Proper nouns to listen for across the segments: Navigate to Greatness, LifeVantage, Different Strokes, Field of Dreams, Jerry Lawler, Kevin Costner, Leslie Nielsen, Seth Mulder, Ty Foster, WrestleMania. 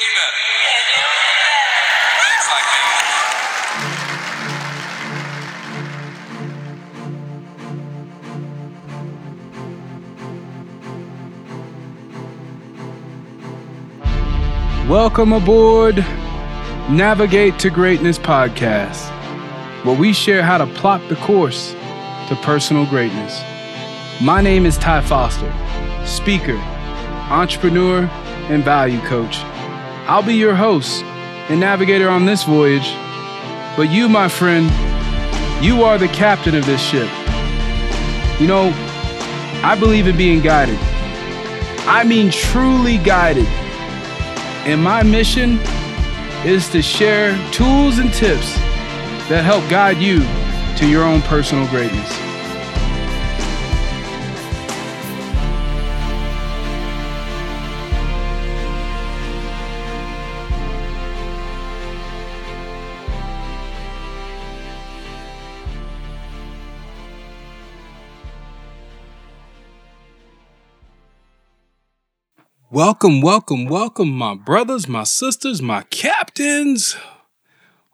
can do better. Things like that. Welcome aboard Navigate to Greatness podcast, where we share how to plot the course to personal greatness. My name is Ty Foster, speaker, entrepreneur, and value coach. I'll be your host and navigator on this voyage, but you, my friend, you are the captain of this ship. You know, I believe in being guided. I mean truly guided. And my mission is to share tools and tips that help guide you to your own personal greatness. Welcome, welcome, welcome, my brothers, my sisters, my captains.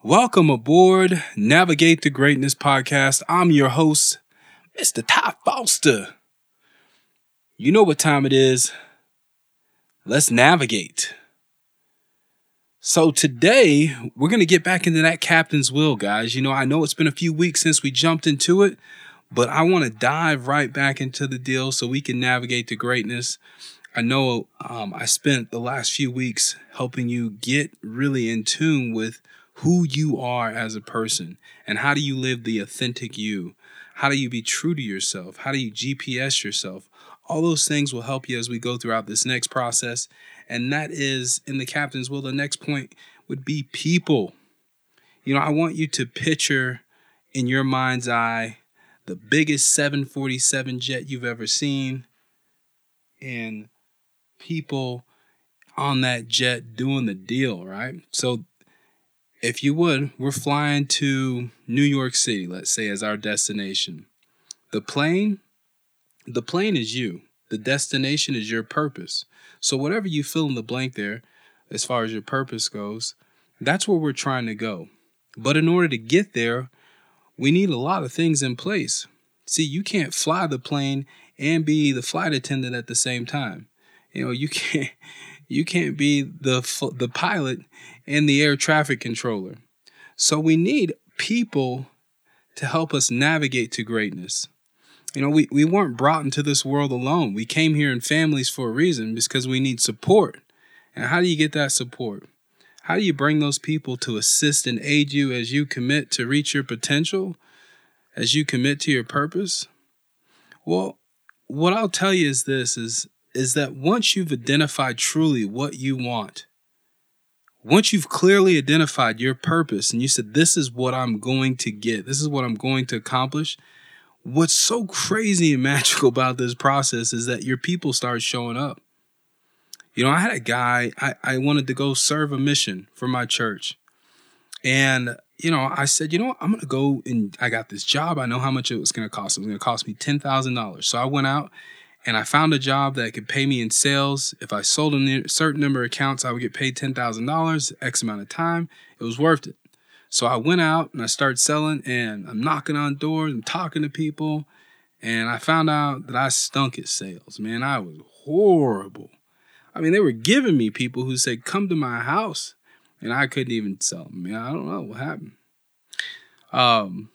Welcome aboard Navigate to Greatness podcast. I'm your host, Mr. Ty Foster. You know what time it is. Let's navigate. So today, we're going to get back into that captain's wheel, guys. You know, I know it's been a few weeks since we jumped into it, but I want to dive right back into the deal so we can navigate to greatness. I know I spent the last few weeks helping you get really in tune with who you are as a person and how do you live the authentic you? How do you be true to yourself? How do you GPS yourself? All those things will help you as we go throughout this next process. And that is in the captain's wheel. The next point would be people. You know, I want you to picture in your mind's eye the biggest 747 jet you've ever seen. And people on that jet doing the deal, right? So if you would, we're flying to New York City, let's say, as our destination. The plane is you. The destination is your purpose. So whatever you fill in the blank there, as far as your purpose goes, that's where we're trying to go. But in order to get there, we need a lot of things in place. See, you can't fly the plane and be the flight attendant at the same time. You know, you can't be the pilot and the air traffic controller. So we need people to help us navigate to greatness. You know, we weren't brought into this world alone. We came here in families for a reason, because we need support. And how do you get that support? How do you bring those people to assist and aid you as you commit to reach your potential, as you commit to your purpose? Well, what I'll tell you is this, is that once you've identified truly what you want, once you've clearly identified your purpose and you said, this is what I'm going to get, this is what I'm going to accomplish, what's so crazy and magical about this process is that your people start showing up. You know, I had a guy, I wanted to go serve a mission for my church. And, you know, I said, you know what, I'm going to go, and I got this job. I know how much it was going to cost. It was going to cost me $10,000. So I went out and I found a job that could pay me in sales. If I sold a certain number of accounts, I would get paid $10,000, X amount of time. It was worth it. So I went out and I started selling, and I'm knocking on doors and talking to people. And I found out that I stunk at sales, man. I was horrible. I mean, they were giving me people who said, come to my house. And I couldn't even sell them. Man, I don't know what happened.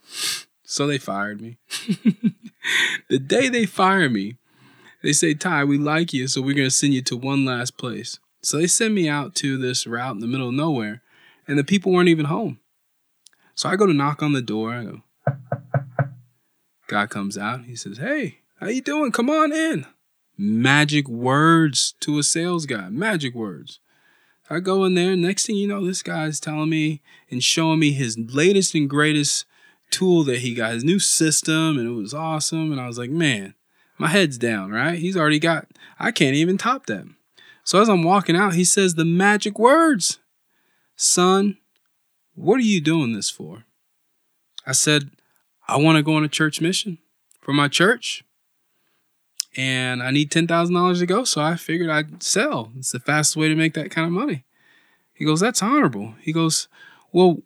So they fired me. The day they fired me, they say, Ty, we like you, so we're going to send you to one last place. So they send me out to this route in the middle of nowhere, and the people weren't even home. So I go to knock on the door. I go, guy comes out. He says, hey, how you doing? Come on in. Magic words to a sales guy. Magic words. I go in there. Next thing you know, this guy's telling me and showing me his latest and greatest tool that he got, his new system, and it was awesome. And I was like, man. My head's down, right? He's already got, I can't even top that. So as I'm walking out, he says the magic words. Son, what are you doing this for? I said, I want to go on a church mission for my church. And I need $10,000 to go. So I figured I'd sell. It's the fastest way to make that kind of money. He goes, that's honorable. He goes, well,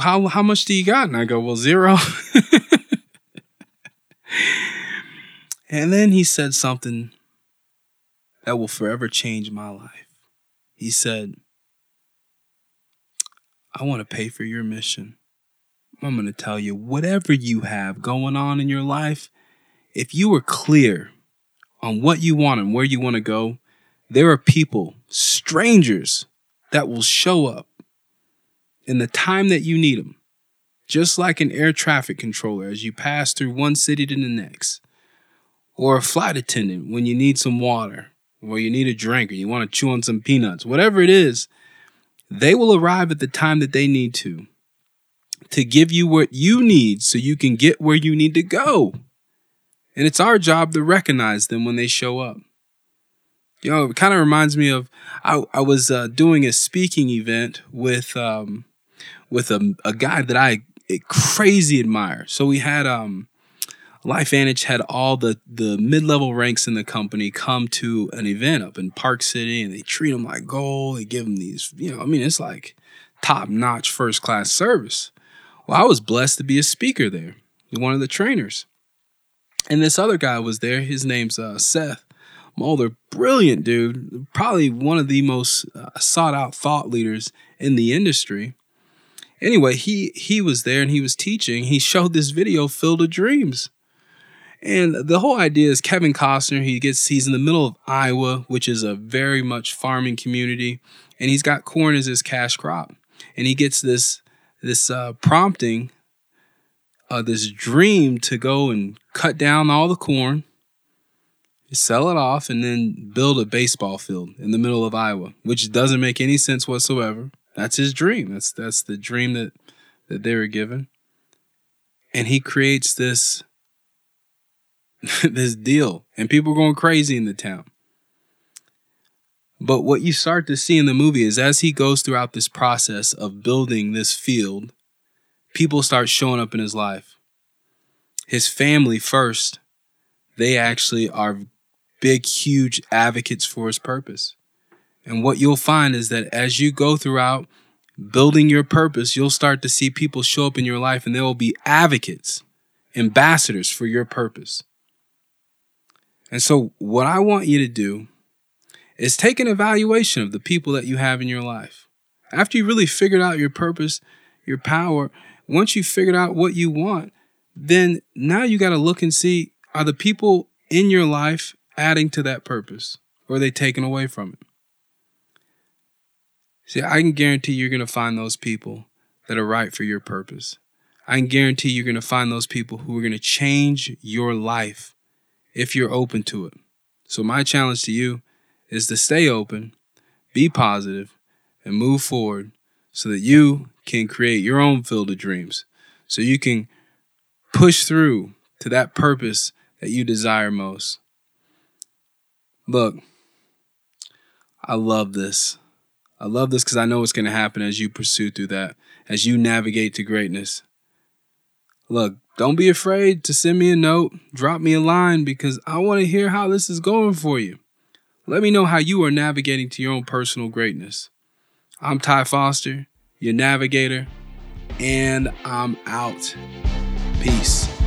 how much do you got? And I go, well, zero. And then he said something that will forever change my life. He said, I want to pay for your mission. I'm going to tell you, whatever you have going on in your life, if you were clear on what you want and where you want to go, there are people, strangers, that will show up in the time that you need them, just like an air traffic controller as you pass through one city to the next, or a flight attendant when you need some water, or you need a drink, or you want to chew on some peanuts, whatever it is, they will arrive at the time that they need to give you what you need so you can get where you need to go. And it's our job to recognize them when they show up. You know, it kind of reminds me of, I was doing a speaking event with a guy that I crazy admire. So we had, LifeVantage had all the mid-level ranks in the company come to an event up in Park City, and they treat them like gold. They give them these, you know, I mean, it's like top-notch first-class service. Well, I was blessed to be a speaker there, one of the trainers. And this other guy was there. His name's Seth Mulder. Brilliant dude. Probably one of the most sought-out thought leaders in the industry. Anyway, he was there and he was teaching. He showed this video, Field of Dreams. And the whole idea is Kevin Costner, he's in the middle of Iowa, which is a very much farming community, and he's got corn as his cash crop. And he gets this prompting, this dream to go and cut down all the corn, sell it off, and then build a baseball field in the middle of Iowa, which doesn't make any sense whatsoever. That's his dream. That's the dream that they were given. And he creates this this deal, and people are going crazy in the town. But what you start to see in the movie is as he goes throughout this process of building this field, people start showing up in his life. His family first, they actually are big, huge advocates for his purpose. And what you'll find is that as you go throughout building your purpose, you'll start to see people show up in your life, and they will be advocates, ambassadors for your purpose. And so what I want you to do is take an evaluation of the people that you have in your life. After you really figured out your purpose, your power, once you figured out what you want, then now you got to look and see, are the people in your life adding to that purpose, or are they taking away from it? See, I can guarantee you're going to find those people that are right for your purpose. I can guarantee you're going to find those people who are going to change your life if you're open to it. So my challenge to you is to stay open, be positive, and move forward so that you can create your own field of dreams, so you can push through to that purpose that you desire most. Look, I love this. I love this because I know what's going to happen as you pursue through that, as you navigate to greatness. Look, don't be afraid to send me a note, drop me a line, because I want to hear how this is going for you. Let me know how you are navigating to your own personal greatness. I'm Ty Foster, your navigator, and I'm out. Peace.